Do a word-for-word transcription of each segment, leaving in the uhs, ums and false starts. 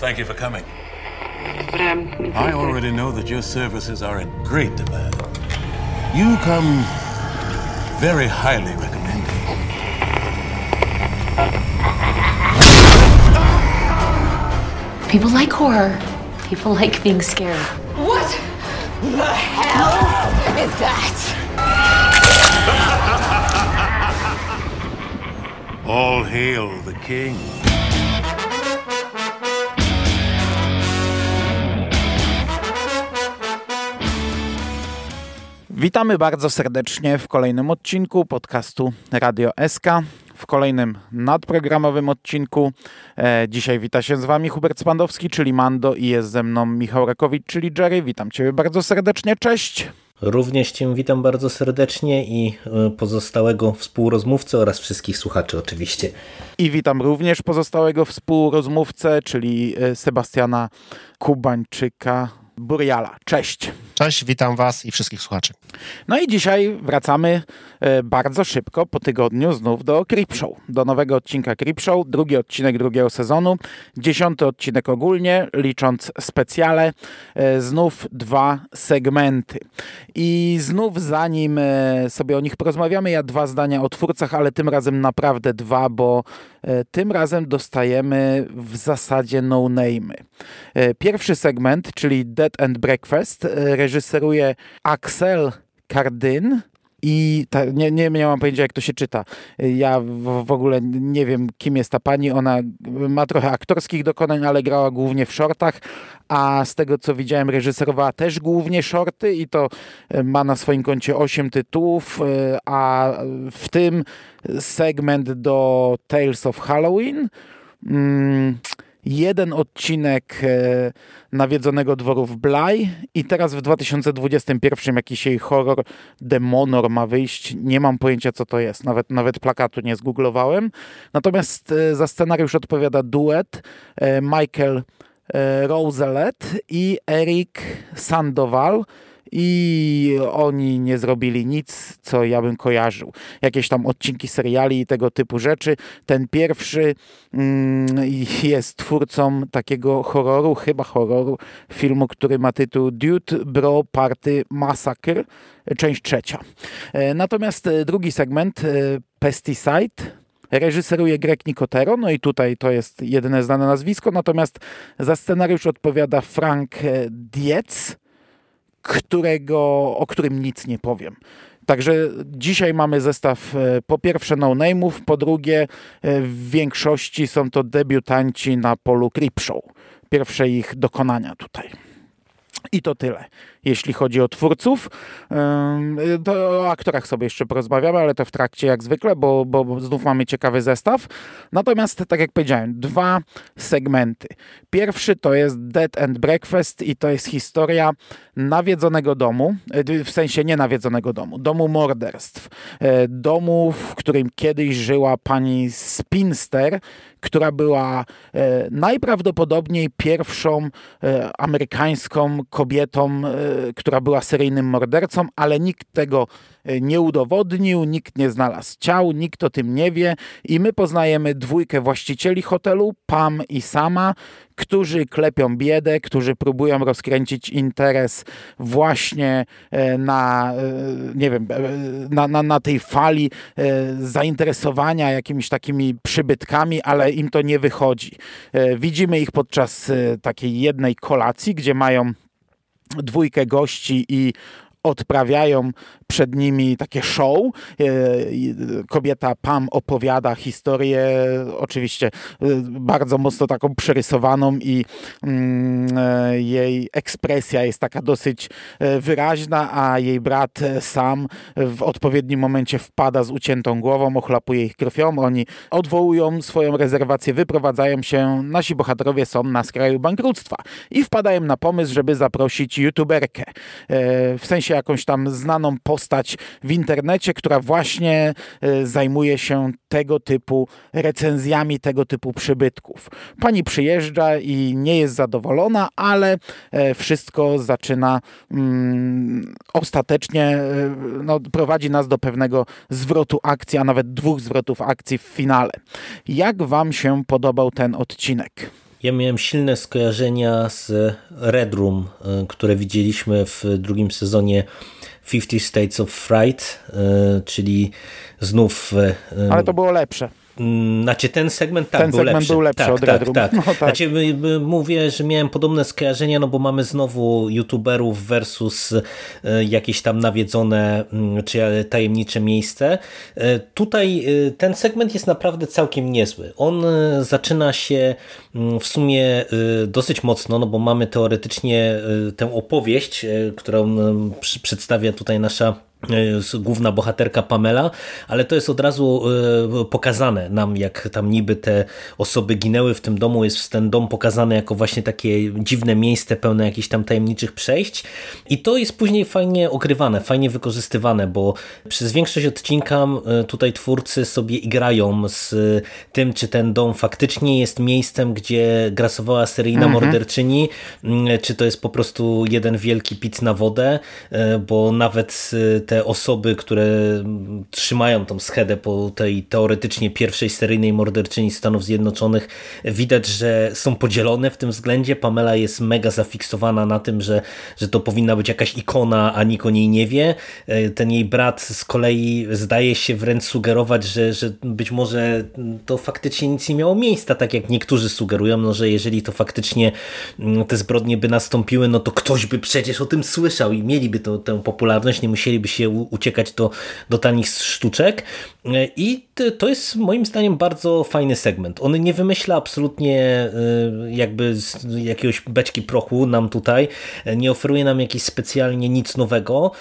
Thank you for coming. But I'm... I already know that your services are in great demand. You come very highly recommended. People like horror. People like being scared. What the hell is that? All hail the king. Witamy bardzo serdecznie w kolejnym odcinku podcastu Radio S K, w kolejnym nadprogramowym odcinku. E, dzisiaj wita się z Wami Hubert Spandowski, czyli Mando, i jest ze mną Michał Rakowicz, czyli Jerry. Witam Ciebie bardzo serdecznie, cześć! Również Cię witam bardzo serdecznie i pozostałego współrozmówcę oraz wszystkich słuchaczy oczywiście. I witam również pozostałego współrozmówcę, czyli Sebastiana Kubańczyka. Buriala. Cześć. Cześć, witam Was i wszystkich słuchaczy. No i dzisiaj wracamy e, bardzo szybko po tygodniu znów do Creepshow, do nowego odcinka Creepshow, drugi odcinek drugiego sezonu, dziesiąty odcinek ogólnie, licząc specjale, e, znów dwa segmenty. I znów zanim e, sobie o nich porozmawiamy, ja dwa zdania o twórcach, ale tym razem naprawdę dwa, bo e, tym razem dostajemy w zasadzie no-name'y. E, pierwszy segment, czyli Dead Dead and Breakfast, reżyseruje Axelle Carolyn i ta, nie, nie miałam pojęcia, jak to się czyta. Ja w, w ogóle nie wiem, kim jest ta pani. Ona ma trochę aktorskich dokonań, ale grała głównie w shortach, a z tego, co widziałem, reżyserowała też głównie shorty i to ma na swoim koncie osiem tytułów, a w tym segment do Tales of Halloween, mm, jeden odcinek e, Nawiedzonego Dworów Bly i teraz w dwa tysiące dwudziestym pierwszym jakiś jej horror Demonor ma wyjść. Nie mam pojęcia, co to jest. Nawet, nawet plakatu nie zgooglowałem. Natomiast e, za scenariusz odpowiada duet e, Michael e, Rosalette i Eric Sandoval. I oni nie zrobili nic, co ja bym kojarzył. Jakieś tam odcinki seriali i tego typu rzeczy. Ten pierwszy mm, jest twórcą takiego horroru, chyba horroru, filmu, który ma tytuł Dude Bro Party Massacre, część trzecia. Natomiast drugi segment, Pesticide, reżyseruje Greg Nicotero, no i tutaj to jest jedyne znane nazwisko, natomiast za scenariusz odpowiada Frank Dietz, którego, o którym nic nie powiem. Także dzisiaj mamy zestaw po pierwsze no-name'ów, po drugie w większości są to debiutanci na polu Creepshow. Pierwsze ich dokonania tutaj. I to tyle, jeśli chodzi o twórców. To o aktorach sobie jeszcze porozmawiamy, ale to w trakcie jak zwykle, bo, bo znów mamy ciekawy zestaw. Natomiast, tak jak powiedziałem, dwa segmenty. Pierwszy to jest Dead and Breakfast i to jest historia nawiedzonego domu, w sensie nie nawiedzonego domu, domu morderstw. Domu, w którym kiedyś żyła pani Spinster, która była najprawdopodobniej pierwszą amerykańską kobietą, która była seryjnym mordercą, ale nikt tego nie udowodnił, nikt nie znalazł ciał, nikt o tym nie wie i my poznajemy dwójkę właścicieli hotelu, Pam i Sama, którzy klepią biedę, którzy próbują rozkręcić interes właśnie na, nie wiem, na, na, na tej fali zainteresowania jakimiś takimi przybytkami, ale im to nie wychodzi. Widzimy ich podczas takiej jednej kolacji, gdzie mają dwójkę gości i odprawiają przed nimi takie show. Kobieta Pam opowiada historię, oczywiście bardzo mocno taką przerysowaną i jej ekspresja jest taka dosyć wyraźna, a jej brat Sam w odpowiednim momencie wpada z uciętą głową, ochlapuje ich krwią, oni odwołują swoją rezerwację, wyprowadzają się, nasi bohaterowie są na skraju bankructwa i wpadają na pomysł, żeby zaprosić youtuberkę. W sensie się jakąś tam znaną postać w internecie, która właśnie zajmuje się tego typu recenzjami, tego typu przybytków. Pani przyjeżdża i nie jest zadowolona, ale wszystko zaczyna mm, ostatecznie, no, prowadzi nas do pewnego zwrotu akcji, a nawet dwóch zwrotów akcji w finale. Jak wam się podobał ten odcinek? Ja miałem silne skojarzenia z Red Room, które widzieliśmy w drugim sezonie Fifty States of Fright, czyli znów... Ale to było lepsze. Znaczy ten segment tak ten był segment lepszy. Był lepszy tak, od tak, tak. No, tak. Znaczy, mówię, że miałem podobne skojarzenia, no bo mamy znowu youtuberów versus jakieś tam nawiedzone czy tajemnicze miejsce. Tutaj ten segment jest naprawdę całkiem niezły. On zaczyna się w sumie dosyć mocno, no bo mamy teoretycznie tę opowieść, którą przedstawia tutaj nasza główna bohaterka Pamela, ale to jest od razu pokazane nam, jak tam niby te osoby ginęły w tym domu, jest ten dom pokazany jako właśnie takie dziwne miejsce pełne jakichś tam tajemniczych przejść i to jest później fajnie ogrywane, fajnie wykorzystywane, bo przez większość odcinka tutaj twórcy sobie grają z tym, czy ten dom faktycznie jest miejscem, gdzie grasowała seryjna mhm. morderczyni, czy to jest po prostu jeden wielki pic na wodę, bo nawet te osoby, które trzymają tą schedę po tej teoretycznie pierwszej seryjnej morderczyni Stanów Zjednoczonych, widać, że są podzielone w tym względzie. Pamela jest mega zafiksowana na tym, że, że to powinna być jakaś ikona, a nikt o niej nie wie. Ten jej brat z kolei zdaje się wręcz sugerować, że, że być może to faktycznie nic nie miało miejsca, tak jak niektórzy sugerują, no, że jeżeli to faktycznie te zbrodnie by nastąpiły, no to ktoś by przecież o tym słyszał i mieliby to, tę popularność, nie musieli by się uciekać do, do tanich sztuczek i to jest moim zdaniem bardzo fajny segment. On nie wymyśla absolutnie jakby z jakiegoś beczki prochu nam tutaj, nie oferuje nam jakiejś specjalnie nic nowego,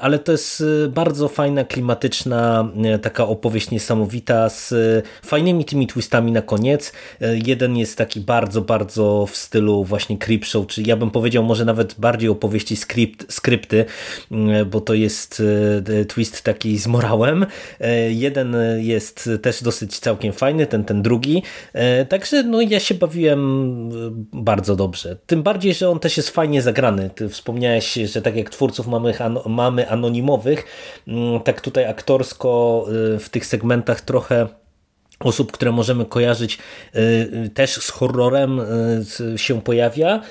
ale to jest bardzo fajna, klimatyczna taka opowieść niesamowita z fajnymi tymi twistami na koniec. Jeden jest taki bardzo, bardzo w stylu właśnie Creepshow, czyli ja bym powiedział może nawet bardziej opowieści skrypt, skrypty, bo to jest twist taki z morałem. Jeden jest też dosyć całkiem fajny, ten, ten drugi. Także no, ja się bawiłem bardzo dobrze. Tym bardziej, że on też jest fajnie zagrany. Ty wspomniałeś, że tak jak twórców mamy, mamy anonimowych, tak tutaj aktorsko w tych segmentach trochę osób, które możemy kojarzyć też z horrorem się pojawia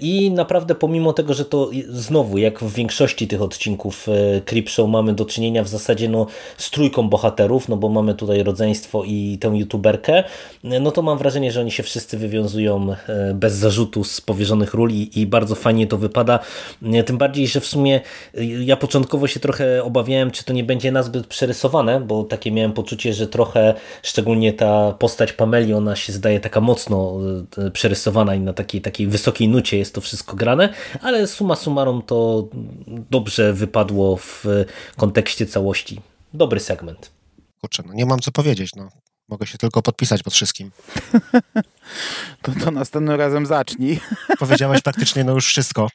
i naprawdę pomimo tego, że to znowu jak w większości tych odcinków Creepshow mamy do czynienia w zasadzie no, z trójką bohaterów, no bo mamy tutaj rodzeństwo i tę youtuberkę, no to mam wrażenie, że oni się wszyscy wywiązują bez zarzutu z powierzonych ról i bardzo fajnie to wypada, tym bardziej, że w sumie ja początkowo się trochę obawiałem, czy to nie będzie nazbyt przerysowane, bo takie miałem poczucie, że trochę szczególnie ta postać Pameli, ona się zdaje taka mocno przerysowana i na takiej, takiej wysokiej nucie jest to wszystko grane, ale summa summarum to dobrze wypadło w kontekście całości. Dobry segment. Kurczę, no nie mam co powiedzieć, no. Mogę się tylko podpisać pod wszystkim. to, to następnym razem zacznij. Powiedziałeś praktycznie no już wszystko.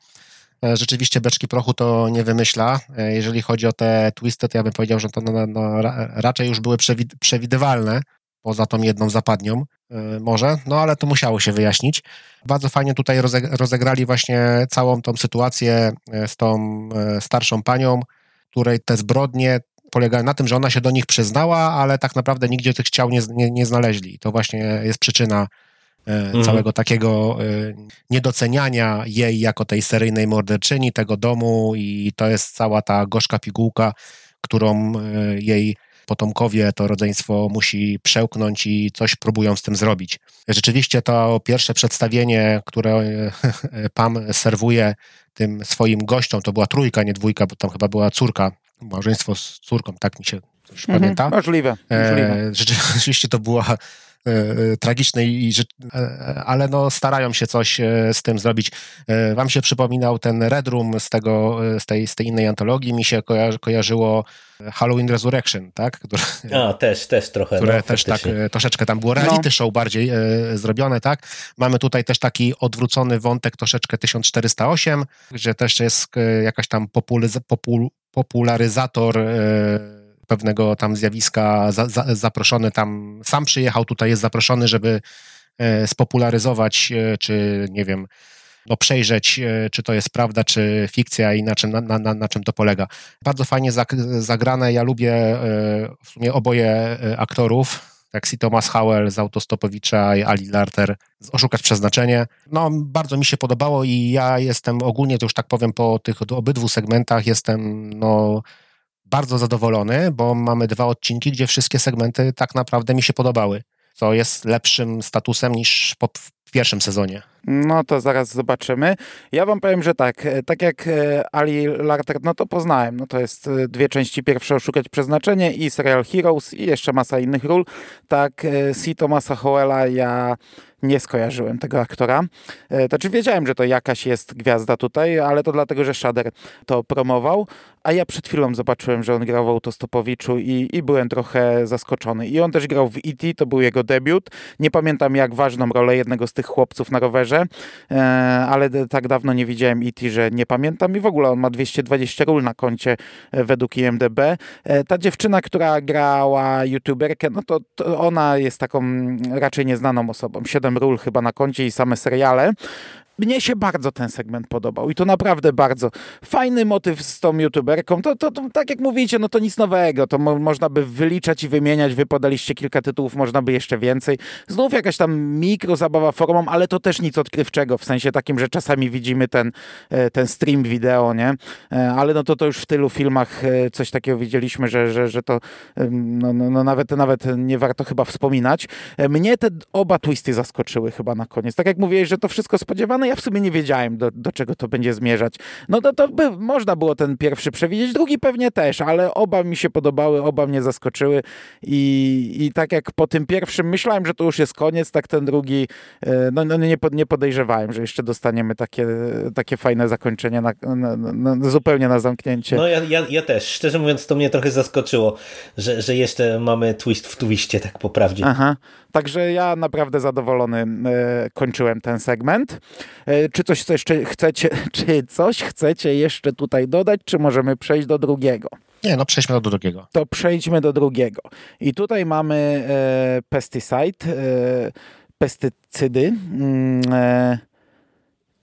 Rzeczywiście beczki prochu to nie wymyśla. Jeżeli chodzi o te twisty, to ja bym powiedział, że to no, no, raczej już były przewid- przewidywalne, poza tą jedną zapadnią yy, może, no ale to musiało się wyjaśnić. Bardzo fajnie tutaj roze- rozegrali właśnie całą tą sytuację z tą starszą panią, której te zbrodnie polegają na tym, że ona się do nich przyznała, ale tak naprawdę nigdzie tych ciał nie, nie, nie znaleźli. To właśnie jest przyczyna całego mhm. takiego y, niedoceniania jej jako tej seryjnej morderczyni, tego domu i to jest cała ta gorzka pigułka, którą y, jej potomkowie, to rodzeństwo musi przełknąć i coś próbują z tym zrobić. Rzeczywiście to pierwsze przedstawienie, które Pam serwuje tym swoim gościom, to była trójka, nie dwójka, bo tam chyba była córka, małżeństwo z córką, tak mi się coś mhm. pamięta. Możliwe. E, możliwe. Rzeczywiście to była e, tragicznej, i, e, ale no starają się coś e, z tym zrobić. E, wam się przypominał ten Red Room z, tego, z, tej, z tej innej antologii, mi się koja, kojarzyło Halloween Resurrection, tak? Które, A, też, też trochę. Które no, też faktycznie. Tak troszeczkę tam było reality no. show bardziej e, zrobione, tak? Mamy tutaj też taki odwrócony wątek troszeczkę tysiąc czterysta osiem, gdzie też jest e, jakaś tam popularyz- popul- popularyzator e, pewnego tam zjawiska, za, za, zaproszony tam, sam przyjechał, tutaj jest zaproszony, żeby e, spopularyzować, e, czy nie wiem, no przejrzeć, e, czy to jest prawda, czy fikcja i na czym, na, na, na czym to polega. Bardzo fajnie zagrane, ja lubię e, w sumie oboje aktorów, tak, C. Thomas Howell z Autostopowicza i Ali Larter z Oszukać Przeznaczenie. No, bardzo mi się podobało i ja jestem ogólnie, to już tak powiem, po tych obydwu segmentach jestem, no... bardzo zadowolony, bo mamy dwa odcinki, gdzie wszystkie segmenty tak naprawdę mi się podobały, co jest lepszym statusem niż po, w pierwszym sezonie. No to zaraz zobaczymy. Ja wam powiem, że tak, tak jak Ali Larter, no to poznałem, no to jest dwie części, pierwsze Oszukać Przeznaczenie i Serial Heroes i jeszcze masa innych ról, tak C. Thomasa Howella ja nie skojarzyłem tego aktora. To znaczy wiedziałem, że to jakaś jest gwiazda tutaj, ale to dlatego, że Shudder to promował, a ja przed chwilą zobaczyłem, że on grał w Autostopowiczu i, i byłem trochę zaskoczony. I on też grał w E T, to był jego debiut. Nie pamiętam jak ważną rolę jednego z tych chłopców na rowerze, ale tak dawno nie widziałem E T, że nie pamiętam i w ogóle on ma dwieście dwadzieścia ról na koncie według I M D B. Ta dziewczyna, która grała youtuberkę, no to, to ona jest taką raczej nieznaną osobą. siedem ról chyba na koncie i same seriale. Mnie się bardzo ten segment podobał i to naprawdę bardzo. Fajny motyw z tą youtuberką, to, to, to tak jak mówicie, no to nic nowego, to mo- można by wyliczać i wymieniać, wy podaliście kilka tytułów, można by jeszcze więcej. Znów jakaś tam mikrozabawa formą, ale to też nic odkrywczego, w sensie takim, że czasami widzimy ten, ten stream wideo, nie? Ale no to, to już w tylu filmach coś takiego widzieliśmy, że, że, że to no, no, nawet, nawet nie warto chyba wspominać. Mnie te oba twisty zaskoczyły chyba na koniec. Tak jak mówiłeś, że to wszystko spodziewane, ja w sumie nie wiedziałem, do, do czego to będzie zmierzać. No to, to by, można było ten pierwszy przewidzieć, drugi pewnie też, ale oba mi się podobały, oba mnie zaskoczyły i, i tak jak po tym pierwszym myślałem, że to już jest koniec, tak ten drugi, no, no nie, nie podejrzewałem, że jeszcze dostaniemy takie, takie fajne zakończenie, na, na, na, zupełnie na zamknięcie. No ja, ja, ja też, szczerze mówiąc, to mnie trochę zaskoczyło, że, że jeszcze mamy twist w twiście, tak po prawdzie. Aha. Także ja naprawdę zadowolony e, kończyłem ten segment. E, czy coś co jeszcze chcecie, czy coś chcecie jeszcze tutaj dodać, czy możemy przejść do drugiego? Nie, no przejdźmy do drugiego. To przejdźmy do drugiego. I tutaj mamy e, pesticide, e, pestycydy. E,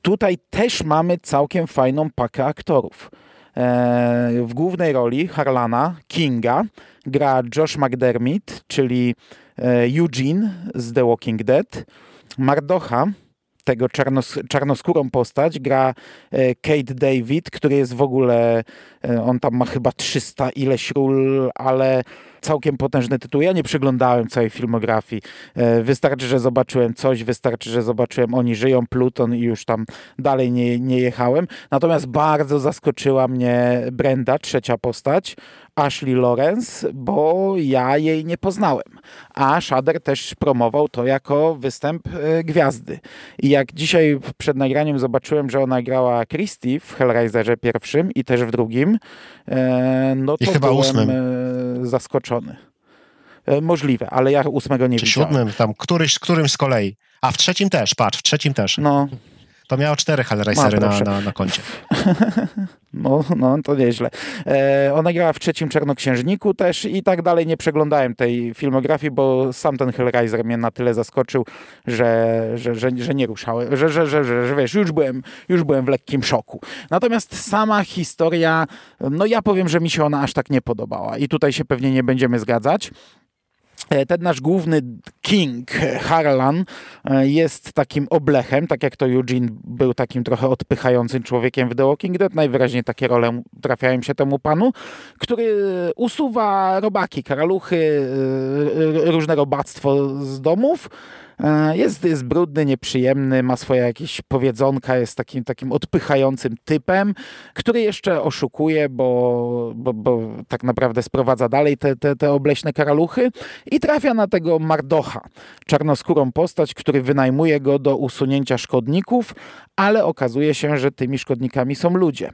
tutaj też mamy całkiem fajną pakę aktorów. E, w głównej roli Harlana Kinga gra Josh McDermitt, czyli Eugene z The Walking Dead. Mardocha, tego czarnos- czarnoskórą postać, gra Kate David, który jest w ogóle, on tam ma chyba trzysta ileś ról, ale całkiem potężny tytuł. Ja nie przeglądałem całej filmografii. Wystarczy, że zobaczyłem coś, wystarczy, że zobaczyłem Oni żyją, Pluton i już tam dalej nie, nie jechałem. Natomiast bardzo zaskoczyła mnie Brenda, trzecia postać, Ashley Laurence, bo ja jej nie poznałem. A Shudder też promował to jako występ gwiazdy. I jak dzisiaj przed nagraniem zobaczyłem, że ona grała Christie w Hellraiserze pierwszym i też w drugim, no to I chyba byłem ósmym. zaskoczony. Możliwe, ale ja ósmego nie Czy widziałem. Siódmym, tam któryś, którymś z kolei. A w trzecim też, patrz, w trzecim też. No. To miało cztery Hellraisery na, na, na koncie. No, no, to nieźle. E, ona grała w trzecim Czarnoksiężniku też i tak dalej nie przeglądałem tej filmografii, bo sam ten Hellraiser mnie na tyle zaskoczył, że, że, że, że nie ruszałem, że, że, że, że, że wiesz, już byłem, już byłem w lekkim szoku. Natomiast sama historia, no ja powiem, że mi się ona aż tak nie podobała i tutaj się pewnie nie będziemy zgadzać. Ten nasz główny King, Harlan, jest takim oblechem, tak jak to Eugene był takim trochę odpychającym człowiekiem w The Walking Dead, najwyraźniej takie role trafiają się temu panu, który usuwa robaki, karaluchy, różne robactwo z domów, Jest, jest brudny, nieprzyjemny, ma swoje jakieś powiedzonka, jest takim, takim odpychającym typem, który jeszcze oszukuje, bo, bo, bo tak naprawdę sprowadza dalej te, te, te obleśne karaluchy i trafia na tego Mardocha, czarnoskórą postać, który wynajmuje go do usunięcia szkodników, ale okazuje się, że tymi szkodnikami są ludzie.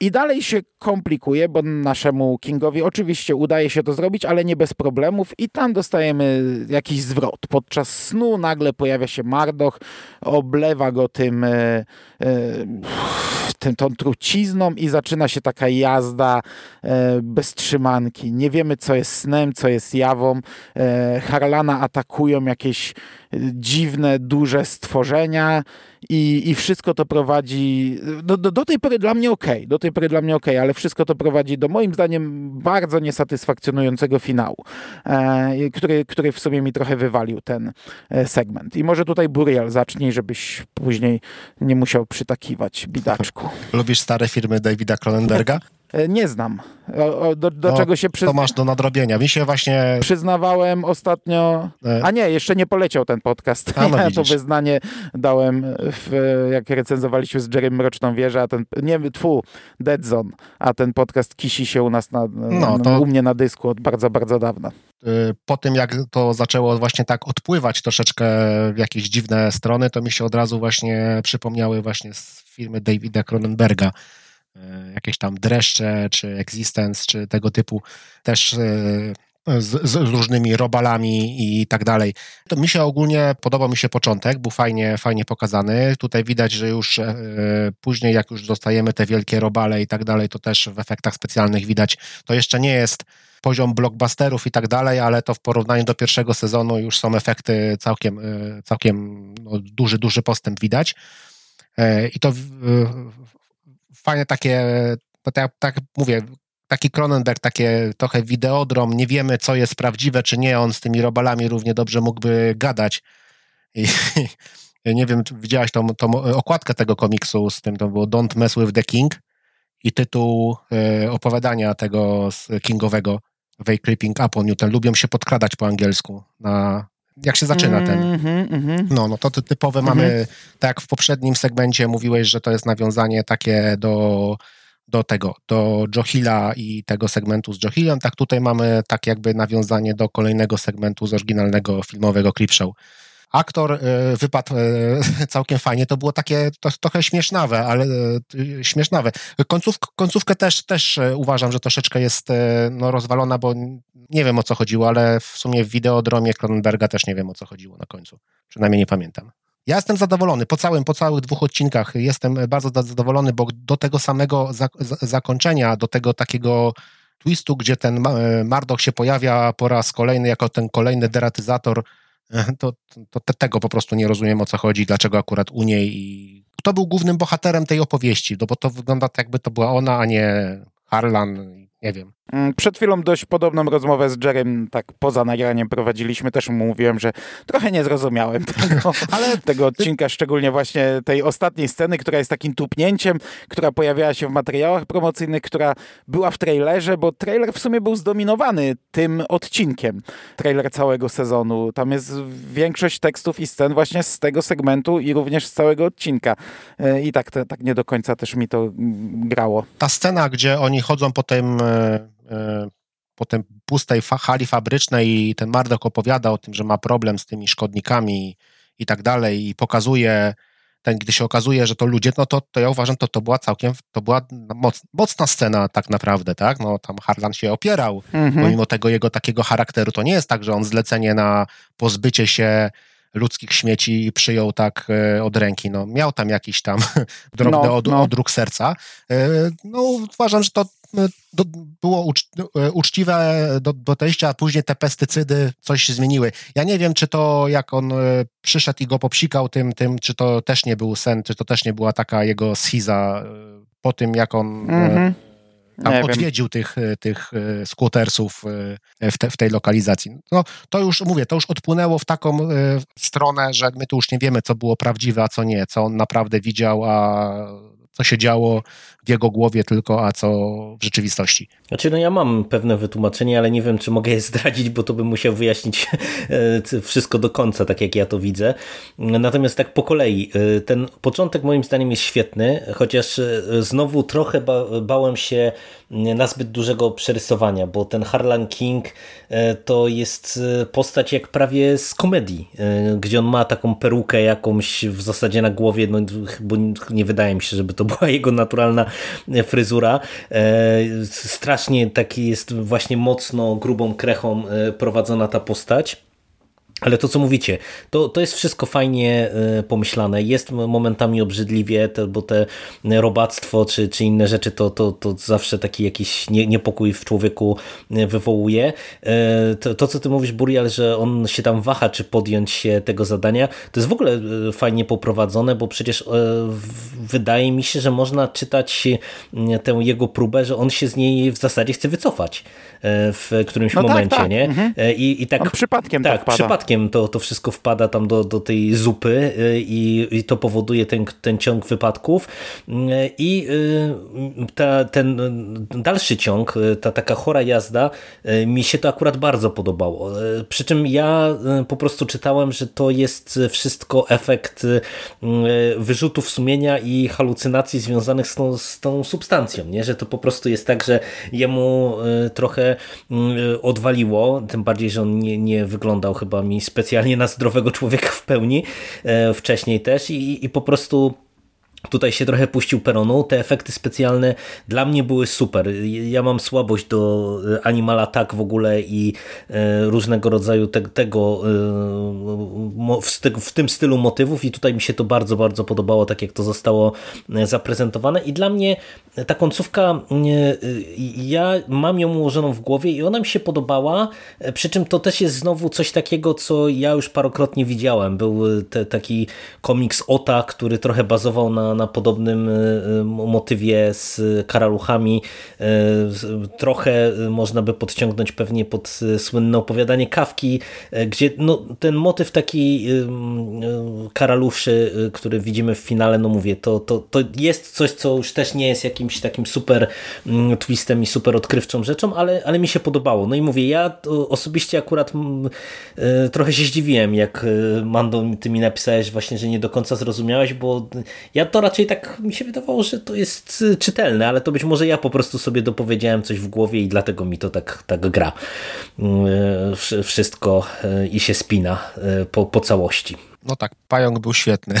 I dalej się komplikuje, bo naszemu Kingowi oczywiście udaje się to zrobić, ale nie bez problemów i tam dostajemy jakiś zwrot. Podczas snu nagle pojawia się Mardoch, oblewa go tym, e, e, tym tą trucizną i zaczyna się taka jazda e, bez trzymanki. Nie wiemy, co jest snem, co jest jawą. E, Harlana atakują jakieś dziwne, duże stworzenia i, i wszystko to prowadzi do, do, do tej pory dla mnie okej, okay, do tej pory dla mnie okej, okay, ale wszystko to prowadzi do moim zdaniem bardzo niesatysfakcjonującego finału, e, który, który w sumie mi trochę wywalił ten segment. I może tutaj Burial zacznij, żebyś później nie musiał przytakiwać, bidaczku. Lubisz stare filmy Davida Cronenberga? Nie znam. O, o, do do no, czego się przyznawałem? To masz do nadrobienia. Mi się właśnie... Przyznawałem ostatnio... A nie, jeszcze nie poleciał ten podcast. A, no, ja to wyznanie dałem, w, jak recenzowaliśmy z Jerrym Mroczną Wieżę, a ten... Nie, tfu, Dead Zone. A ten podcast kisi się u nas, na, no, to... u mnie na dysku od bardzo, bardzo dawna. Po tym, jak to zaczęło właśnie tak odpływać troszeczkę w jakieś dziwne strony, to mi się od razu właśnie przypomniały właśnie filmy Davida Cronenberga. Jakieś tam Dreszcze, czy Existence, czy tego typu też z, z różnymi robalami i tak dalej. To mi się ogólnie, podobał mi się początek, był fajnie, fajnie pokazany. Tutaj widać, że już e, później jak już dostajemy te wielkie robale i tak dalej, to też w efektach specjalnych widać. To jeszcze nie jest poziom blockbusterów i tak dalej, ale to w porównaniu do pierwszego sezonu już są efekty całkiem, e, całkiem no, duży, duży postęp widać. E, I to... E, Fajne takie, tak, tak mówię, taki Cronenberg, takie trochę wideodrom, nie wiemy co jest prawdziwe czy nie, on z tymi robalami równie dobrze mógłby gadać. I, nie wiem, czy widziałaś tą, tą okładkę tego komiksu z tym, to było Don't Mess with the King i tytuł y, opowiadania tego Kingowego, They Creeping Upon You, ten lubią się podkradać po angielsku na... Jak się zaczyna ten... Mm-hmm, mm-hmm. No, no to typowe mm-hmm. mamy, tak jak w poprzednim segmencie mówiłeś, że to jest nawiązanie takie do, do tego, do Joe Hilla i tego segmentu z Joe Hillem, tak tutaj mamy tak jakby nawiązanie do kolejnego segmentu z oryginalnego filmowego Creepshow. Aktor y, wypadł y, całkiem fajnie, to było takie to, trochę śmiesznawe, ale y, śmiesznawe. Końców, końcówkę też, też uważam, że troszeczkę jest y, no, rozwalona, bo nie wiem o co chodziło, ale w sumie w wideodromie Cronenberga też nie wiem o co chodziło na końcu, przynajmniej nie pamiętam. Ja jestem zadowolony, po całym, po całych dwóch odcinkach jestem bardzo zadowolony, bo do tego samego za, za, zakończenia, do tego takiego twistu, gdzie ten Murdoch się pojawia po raz kolejny jako ten kolejny deratyzator, To, to te, tego po prostu nie rozumiem o co chodzi, dlaczego akurat u niej i kto był głównym bohaterem tej opowieści, no bo to wygląda tak jakby to była ona, a nie Harlan, nie wiem. Przed chwilą dość podobną rozmowę z Jerrym, tak poza nagraniem prowadziliśmy, też mu mówiłem, że trochę nie zrozumiałem tego, ale tego odcinka, szczególnie właśnie tej ostatniej sceny, która jest takim tupnięciem, która pojawiała się w materiałach promocyjnych, która była w trailerze, bo trailer w sumie był zdominowany tym odcinkiem, trailer całego sezonu. Tam jest większość tekstów i scen właśnie z tego segmentu i również z całego odcinka. I tak, to, tak nie do końca też mi to grało. Ta scena, gdzie oni chodzą po tym... po tej pustej hali fabrycznej i ten Murdoch opowiada o tym, że ma problem z tymi szkodnikami i tak dalej i pokazuje, ten, gdy się okazuje, że to ludzie, no to, to ja uważam, to, to była całkiem, to była moc, mocna scena tak naprawdę, tak, no tam Harlan się opierał, mhm. pomimo tego jego takiego charakteru, to nie jest tak, że on zlecenie na pozbycie się ludzkich śmieci przyjął tak e, od ręki. No, miał tam jakiś tam drobny no, od, no. odruch serca. E, no uważam, że to e, do, było ucz, e, uczciwe do, do tejścia, a później te pestycydy coś zmieniły. Ja nie wiem, czy to jak on e, przyszedł i go popsikał tym, tym, czy to też nie był sen, czy to też nie była taka jego schiza e, po tym, jak on... Mm-hmm. E, Tam odwiedził tych, tych skutersów w, te, w tej lokalizacji. No, to już, mówię, to już odpłynęło w taką y, stronę, że my tu już nie wiemy, co było prawdziwe, a co nie, co on naprawdę widział, a co się działo w jego głowie tylko, a co w rzeczywistości. Znaczy, no ja mam pewne wytłumaczenie, ale nie wiem, czy mogę je zdradzić, bo to bym musiał wyjaśnić wszystko do końca, tak jak ja to widzę. Natomiast tak po kolei, ten początek moim zdaniem jest świetny, chociaż znowu trochę ba- bałem się na zbyt dużego przerysowania, bo ten Harlan King to jest postać jak prawie z komedii, gdzie on ma taką perukę jakąś w zasadzie na głowie, no bo nie wydaje mi się, żeby to była jego naturalna fryzura. Strasznie taki jest właśnie mocno grubą krechą prowadzona ta postać. Ale to, co mówicie, to, to jest wszystko fajnie pomyślane. Jest momentami obrzydliwie, to, bo te robactwo czy, czy inne rzeczy to, to, to zawsze taki jakiś nie, niepokój w człowieku wywołuje. To, to, co ty mówisz, Burial, że on się tam waha, czy podjąć się tego zadania, to jest w ogóle fajnie poprowadzone, bo przecież wydaje mi się, że można czytać tę jego próbę, że on się z niej w zasadzie chce wycofać w którymś no momencie. Tak, tak. Nie? Mhm. I, i tak, on przypadkiem tak, to wpada. To, to wszystko wpada tam do, do tej zupy i, i to powoduje ten, ten ciąg wypadków i ta, ten dalszy ciąg, ta taka chora jazda, mi się to akurat bardzo podobało, przy czym ja po prostu czytałem, że to jest wszystko efekt wyrzutów sumienia i halucynacji związanych z tą, z tą substancją, nie? Że to po prostu jest tak, że jemu trochę odwaliło, tym bardziej, że on nie, nie wyglądał chyba mi specjalnie na zdrowego człowieka w pełni, e, wcześniej też i, i po prostu tutaj się trochę puścił peronu. Te efekty specjalne dla mnie były super. Ja mam słabość do Animal Attack w ogóle i e, różnego rodzaju te, tego e, w, te, w tym stylu motywów i tutaj mi się to bardzo, bardzo podobało, tak jak to zostało zaprezentowane i dla mnie ta końcówka, e, ja mam ją ułożoną w głowie i ona mi się podobała, przy czym to też jest znowu coś takiego, co ja już parokrotnie widziałem. Był te, taki komiks Ota, który trochę bazował na na podobnym motywie z karaluchami. Trochę można by podciągnąć pewnie pod słynne opowiadanie Kawki, gdzie no, ten motyw taki karaluszy, który widzimy w finale, no mówię, to, to, to jest coś, co już też nie jest jakimś takim super twistem i super odkrywczą rzeczą, ale, ale mi się podobało. No i mówię, ja osobiście akurat trochę się zdziwiłem, jak Mando, ty mi napisałeś właśnie, że nie do końca zrozumiałeś, bo ja to raczej tak mi się wydawało, że to jest czytelne, ale to być może ja po prostu sobie dopowiedziałem coś w głowie i dlatego mi to tak, tak gra wszystko i się spina po, po całości. No tak, pająk był świetny.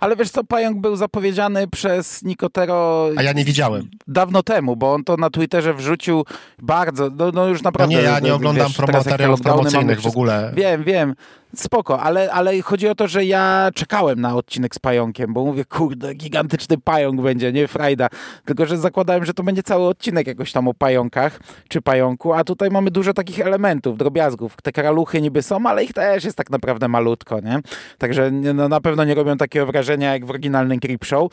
Ale wiesz co, pająk był zapowiedziany przez Nicotero... A ja nie widziałem. Dawno temu, bo on to na Twitterze wrzucił bardzo, no, no już naprawdę... No nie, ja nie oglądam wiesz, promo- materiałów promocyjnych w ogóle. Wiem, wiem, spoko, ale, ale chodzi o to, że ja czekałem na odcinek z pająkiem, bo mówię, kurde, gigantyczny pająk będzie, nie frajda. Tylko, że zakładałem, że to będzie cały odcinek jakoś tam o pająkach, czy pająku, a tutaj mamy dużo takich elementów, drobiazgów. Te karaluchy niby są, ale ich też jest tak naprawdę malutko, nie? Także no, na pewno nie robią takiego wrażenia jak w oryginalnym Creepshow.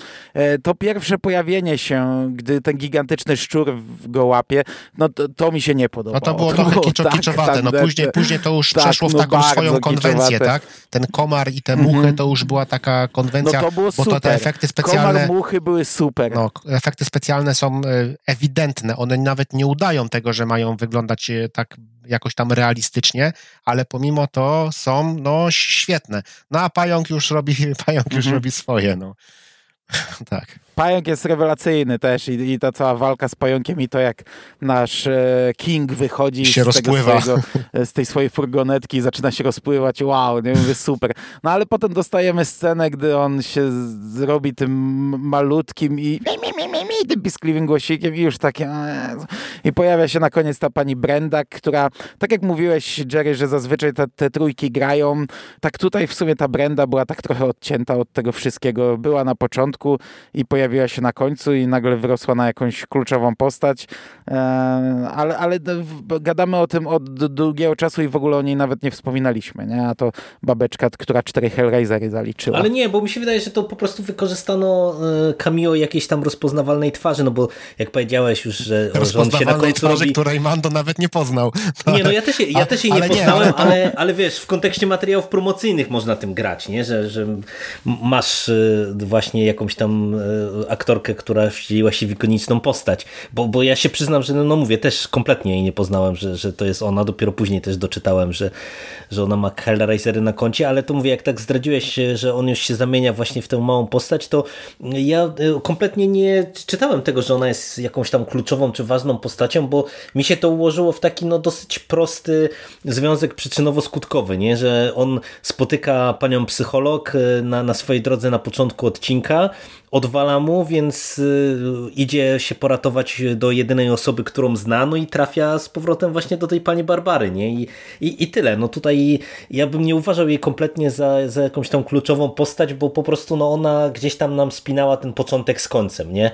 To pierwsze pojawienie się, gdy ten gigantyczny szczur go łapie, no to, to mi się nie podobało. No to było trochę kiczo-kiczowate, tak, no później, tak, później to już tak, przeszło w taką no swoją konwencję, tak? Ten komar i te muchy, mm-hmm. to już była taka konwencja, no to było bo to te efekty specjalne... Komar, muchy były super. No, efekty specjalne są ewidentne, one nawet nie udają tego, że mają wyglądać tak jakoś tam realistycznie, ale pomimo to są, no, świetne. No a pająk już robi, pająk mm-hmm. już robi swoje, no. Tak. Pająk jest rewelacyjny też i, i ta cała walka z pająkiem i to jak nasz e, King wychodzi się z, rozpływa. Tego swojego, z tej swojej furgonetki i zaczyna się rozpływać, wow, nie mówię, super. No ale potem dostajemy scenę, gdy on się zrobi tym malutkim i tym piskliwym głosikiem i już takie i pojawia się na koniec ta pani Brenda, która, tak jak mówiłeś Jerry, że zazwyczaj te, te trójki grają, tak tutaj w sumie ta Brenda była tak trochę odcięta od tego wszystkiego, była na początku i pojawia Pojawiła się na końcu i nagle wyrosła na jakąś kluczową postać, ale, ale gadamy o tym od długiego czasu i w ogóle o niej nawet nie wspominaliśmy, nie? A to babeczka, która cztery Hellraisery zaliczyła. Ale nie, bo mi się wydaje, że to po prostu wykorzystano cameo jakiejś tam rozpoznania rozpoznawalnej twarzy, no bo jak powiedziałeś już, że on się na końcu twarzy, robi... której Mando nawet nie poznał. Tak. Nie, no ja też, ja też jej nie poznałem, nie, ale, to... ale, ale wiesz, w kontekście materiałów promocyjnych można tym grać, nie? Że, że masz właśnie jakąś tam aktorkę, która wcieliła się w ikoniczną postać, bo, bo ja się przyznam, że no, no mówię, też kompletnie jej nie poznałem, że, że to jest ona, dopiero później też doczytałem, że, że ona ma Hellraisery na koncie, ale to mówię, jak tak zdradziłeś, że on już się zamienia właśnie w tę małą postać, to ja kompletnie nie czytałem tego, że ona jest jakąś tam kluczową czy ważną postacią, bo mi się to ułożyło w taki no dosyć prosty związek przyczynowo-skutkowy, nie? Że on spotyka panią psycholog na, na swojej drodze na początku odcinka, odwala mu, więc idzie się poratować do jedynej osoby, którą zna, no i trafia z powrotem właśnie do tej pani Barbary, nie? I, i, i tyle. No tutaj ja bym nie uważał jej kompletnie za, za jakąś tam kluczową postać, bo po prostu no ona gdzieś tam nam spinała ten początek z końcem, nie?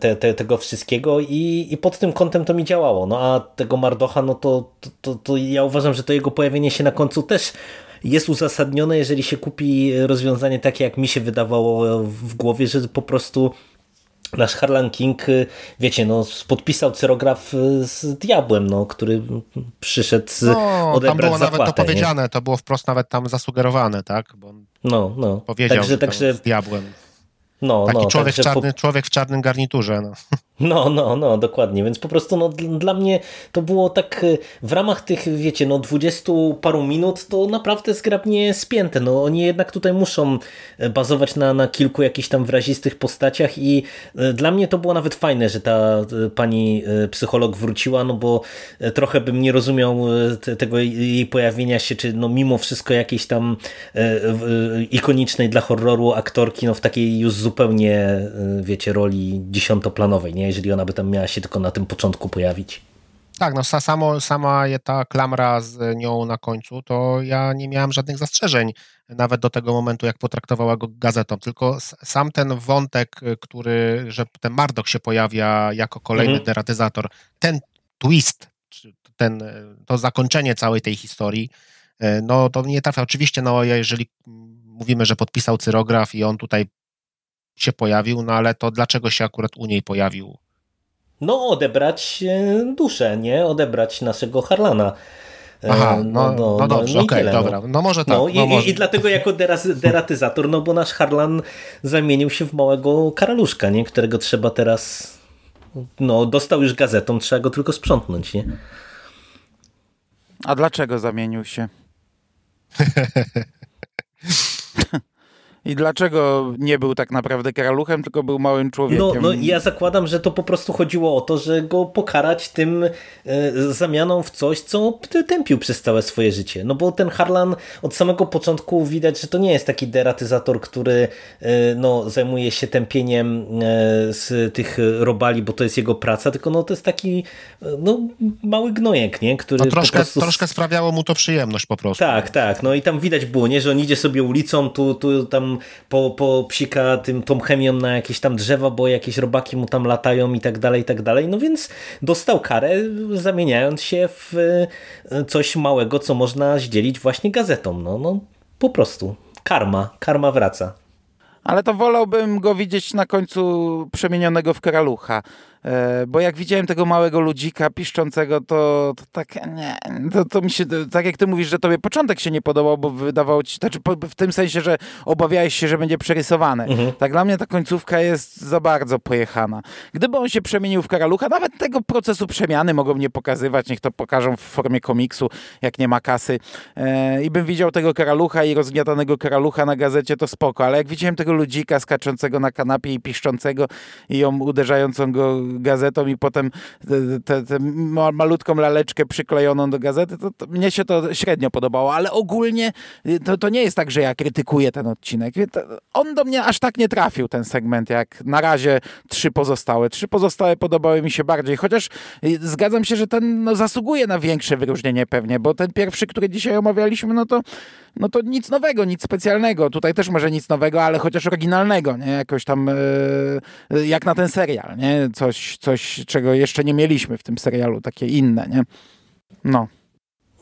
Te, te, tego wszystkiego i, i pod tym kątem to mi działało. No a tego Mardocha, no to, to, to, to ja uważam, że to jego pojawienie się na końcu też jest uzasadnione, jeżeli się kupi rozwiązanie takie, jak mi się wydawało w głowie, że po prostu nasz Harlan King, wiecie, no, podpisał cyrograf z diabłem, no, który przyszedł no, odebrać zapłatę. Tam było zapłatę, nawet to powiedziane, nie? To było wprost nawet tam zasugerowane, tak? Bo on no, no. powiedział, także, że także... z diabłem. No, Taki no, człowiek, tak, w czarny, po... człowiek w czarnym garniturze. No. no, no, no, dokładnie. Więc po prostu no, dla mnie to było tak w ramach tych, wiecie, no dwudziestu paru minut to naprawdę zgrabnie spięte. No, oni jednak tutaj muszą bazować na, na kilku jakichś tam wyrazistych postaciach i dla mnie to było nawet fajne, że ta pani psycholog wróciła, no bo trochę bym nie rozumiał te, tego jej pojawienia się, czy no mimo wszystko jakiejś tam e, e, ikonicznej dla horroru aktorki, no w takiej już zupełnie, wiecie, roli dziesiątoplanowej, nie? Jeżeli ona by tam miała się tylko na tym początku pojawić. Tak, no samo, sama ta klamra z nią na końcu, to ja nie miałem żadnych zastrzeżeń nawet do tego momentu, jak potraktowała go gazetą, tylko sam ten wątek, który, że ten Mardok się pojawia jako kolejny mhm. deratyzator, ten twist, ten, to zakończenie całej tej historii, no to nie trafia. Oczywiście, no jeżeli mówimy, że podpisał cyrograf i on tutaj się pojawił, no ale to dlaczego się akurat u niej pojawił? No odebrać duszę, nie? Odebrać naszego Harlana. Aha, no, no, no, no dobrze, no, okej, okay, dobra. No może tak. No, no, i, może. I dlatego jako deratyzator, no bo nasz Harlan zamienił się w małego karaluszka, nie? Którego trzeba teraz... No dostał już gazetą, trzeba go tylko sprzątnąć, nie? A dlaczego zamienił się? I dlaczego nie był tak naprawdę karaluchem, tylko był małym człowiekiem? No, no ja zakładam, że to po prostu chodziło o to, że go pokarać tym e, zamianą w coś, co tępił przez całe swoje życie. No bo ten Harlan od samego początku widać, że to nie jest taki deratyzator, który e, no, zajmuje się tępieniem e, z tych robali, bo to jest jego praca, tylko no, to jest taki no, mały gnojek, nie? Który no, troszkę, po prostu... troszkę sprawiało mu to przyjemność po prostu. Tak, tak. No i tam widać było, nie, że on idzie sobie ulicą, tu, tu tam Po, po psika tym, tą chemią na jakieś tam drzewa, bo jakieś robaki mu tam latają i tak dalej, i tak dalej. No więc dostał karę, zamieniając się w coś małego, co można zdzielić właśnie gazetą. No, no po prostu. Karma. Karma wraca. Ale to wolałbym go widzieć na końcu przemienionego w karalucha. Bo jak widziałem tego małego ludzika piszczącego, to, to tak nie, to, to mi się, tak jak ty mówisz, że tobie początek się nie podobał, bo wydawało ci, znaczy w tym sensie, że obawiałeś się, że będzie przerysowany. Mhm. Tak dla mnie ta końcówka jest za bardzo pojechana. Gdyby on się przemienił w karalucha, nawet tego procesu przemiany mogą nie pokazywać, niech to pokażą w formie komiksu, jak nie ma kasy. E, i bym widział tego karalucha i rozgniatanego karalucha na gazecie, to spoko, ale jak widziałem tego ludzika skaczącego na kanapie i piszczącego i ją uderzającą go gazetą i potem tę malutką laleczkę przyklejoną do gazety, to, to mnie się to średnio podobało, ale ogólnie to, to nie jest tak, że ja krytykuję ten odcinek. On do mnie aż tak nie trafił, ten segment, jak na razie trzy pozostałe. Trzy pozostałe podobały mi się bardziej, chociaż zgadzam się, że ten no, zasługuje na większe wyróżnienie pewnie, bo ten pierwszy, który dzisiaj omawialiśmy, no to no to nic nowego, nic specjalnego. Tutaj też może nic nowego, ale chociaż oryginalnego, nie? Jakoś tam yy, jak na ten serial, nie? Coś, coś, czego jeszcze nie mieliśmy w tym serialu, takie inne, nie? No.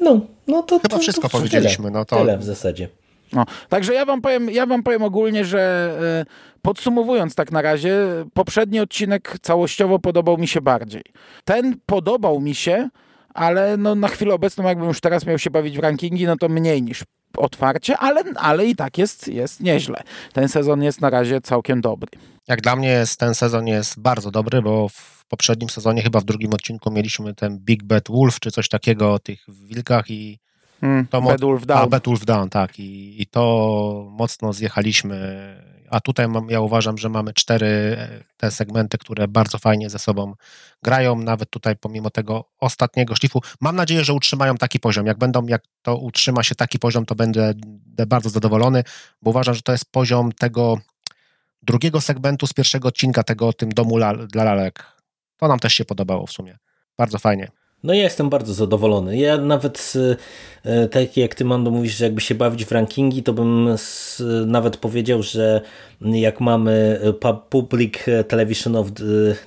No, no to... Chyba to, wszystko to powiedzieliśmy. Tyle, no to... tyle w zasadzie. No. Także ja wam powiem, ja wam powiem ogólnie, że y, podsumowując tak na razie, poprzedni odcinek całościowo podobał mi się bardziej. Ten podobał mi się, ale no, na chwilę obecną, jakbym już teraz miał się bawić w rankingi, no to mniej niż otwarcie, ale, ale i tak jest, jest nieźle. Ten sezon jest na razie całkiem dobry. Jak dla mnie jest, ten sezon jest bardzo dobry, bo w poprzednim sezonie, chyba w drugim odcinku mieliśmy ten Big Bad Wolf, czy coś takiego o tych wilkach i Hmm, Bad Wolf Down. Bad Wolf Down, tak. I, I to mocno zjechaliśmy. A tutaj mam, ja uważam, że mamy cztery te segmenty, które bardzo fajnie ze sobą grają. Nawet tutaj pomimo tego ostatniego szlifu. Mam nadzieję, że utrzymają taki poziom. Jak będą, jak to utrzyma się taki poziom, to będę bardzo zadowolony, bo uważam, że to jest poziom tego drugiego segmentu z pierwszego odcinka, tego o tym domu lal, dla lalek. To nam też się podobało w sumie. Bardzo fajnie. No ja jestem bardzo zadowolony. Ja nawet tak jak ty, Mando, mówisz, że jakby się bawić w rankingi, to bym nawet powiedział, że jak mamy Public Television of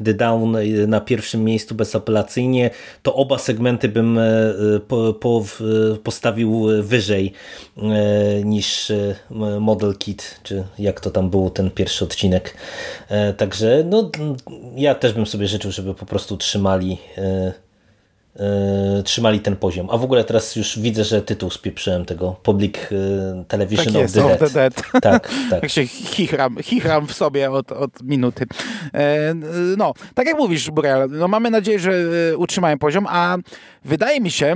the Down na pierwszym miejscu bezapelacyjnie, to oba segmenty bym po, po, postawił wyżej niż Model Kit, czy jak to tam było, ten pierwszy odcinek. Także no, ja też bym sobie życzył, żeby po prostu trzymali Yy, trzymali ten poziom. A w ogóle teraz już widzę, że tytuł spieprzyłem tego Public yy, Television tak of, jest, the of the Dead. Tak, tak. Jak się chichram, chichram w sobie od, od minuty. E, no, tak jak mówisz, Burel, no mamy nadzieję, że utrzymają poziom, a wydaje mi się,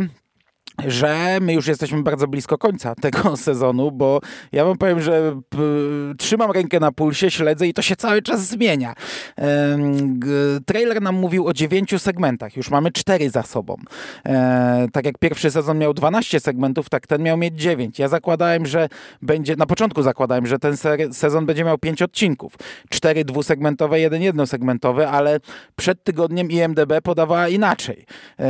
że my już jesteśmy bardzo blisko końca tego sezonu, bo ja wam powiem, że p- trzymam rękę na pulsie, śledzę i to się cały czas zmienia. Ehm, g- trailer nam mówił o dziewięciu segmentach, już mamy cztery za sobą. Ehm, tak jak pierwszy sezon miał dwanaście segmentów, tak ten miał mieć dziewięć. Ja zakładałem, że będzie, na początku zakładałem, że ten ser- sezon będzie miał pięć odcinków. Cztery dwusegmentowe, jeden jednosegmentowy, ale przed tygodniem I M D B podawała inaczej, ehm,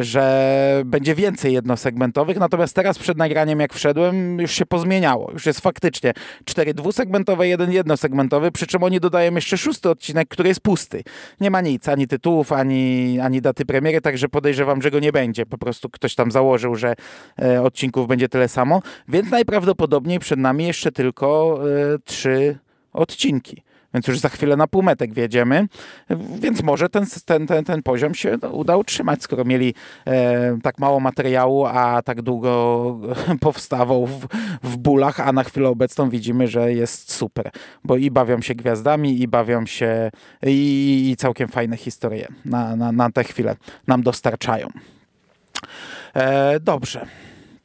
że będzie więcej jednosegmentowych, natomiast teraz przed nagraniem, jak wszedłem, już się pozmieniało. Już jest faktycznie cztery dwusegmentowe, jeden jednosegmentowy, przy czym oni dodają jeszcze szósty odcinek, który jest pusty. Nie ma nic, ani tytułów, ani, ani daty premiery, także podejrzewam, że go nie będzie. Po prostu ktoś tam założył, że e, odcinków będzie tyle samo, więc najprawdopodobniej przed nami jeszcze tylko e, trzy odcinki. Więc już za chwilę na półmetek wjedziemy, więc może ten, ten, ten, ten poziom się uda utrzymać, skoro mieli e, tak mało materiału, a tak długo powstawał w, w bólach, a na chwilę obecną widzimy, że jest super, bo i bawią się gwiazdami, i bawią się i, i całkiem fajne historie na, na, na tę chwilę nam dostarczają. E, dobrze.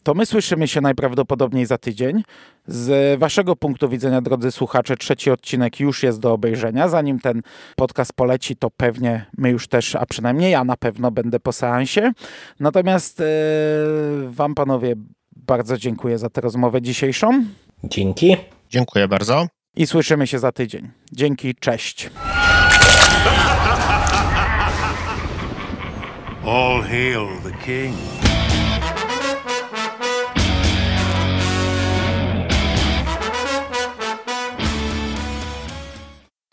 To my słyszymy się najprawdopodobniej za tydzień. Z waszego punktu widzenia, drodzy słuchacze, trzeci odcinek już jest do obejrzenia. Zanim ten podcast poleci, to pewnie my już też, a przynajmniej ja na pewno będę po seansie. Natomiast yy, wam, panowie, bardzo dziękuję za tę rozmowę dzisiejszą. Dzięki. Dziękuję bardzo. I słyszymy się za tydzień. Dzięki, cześć. All hail the king.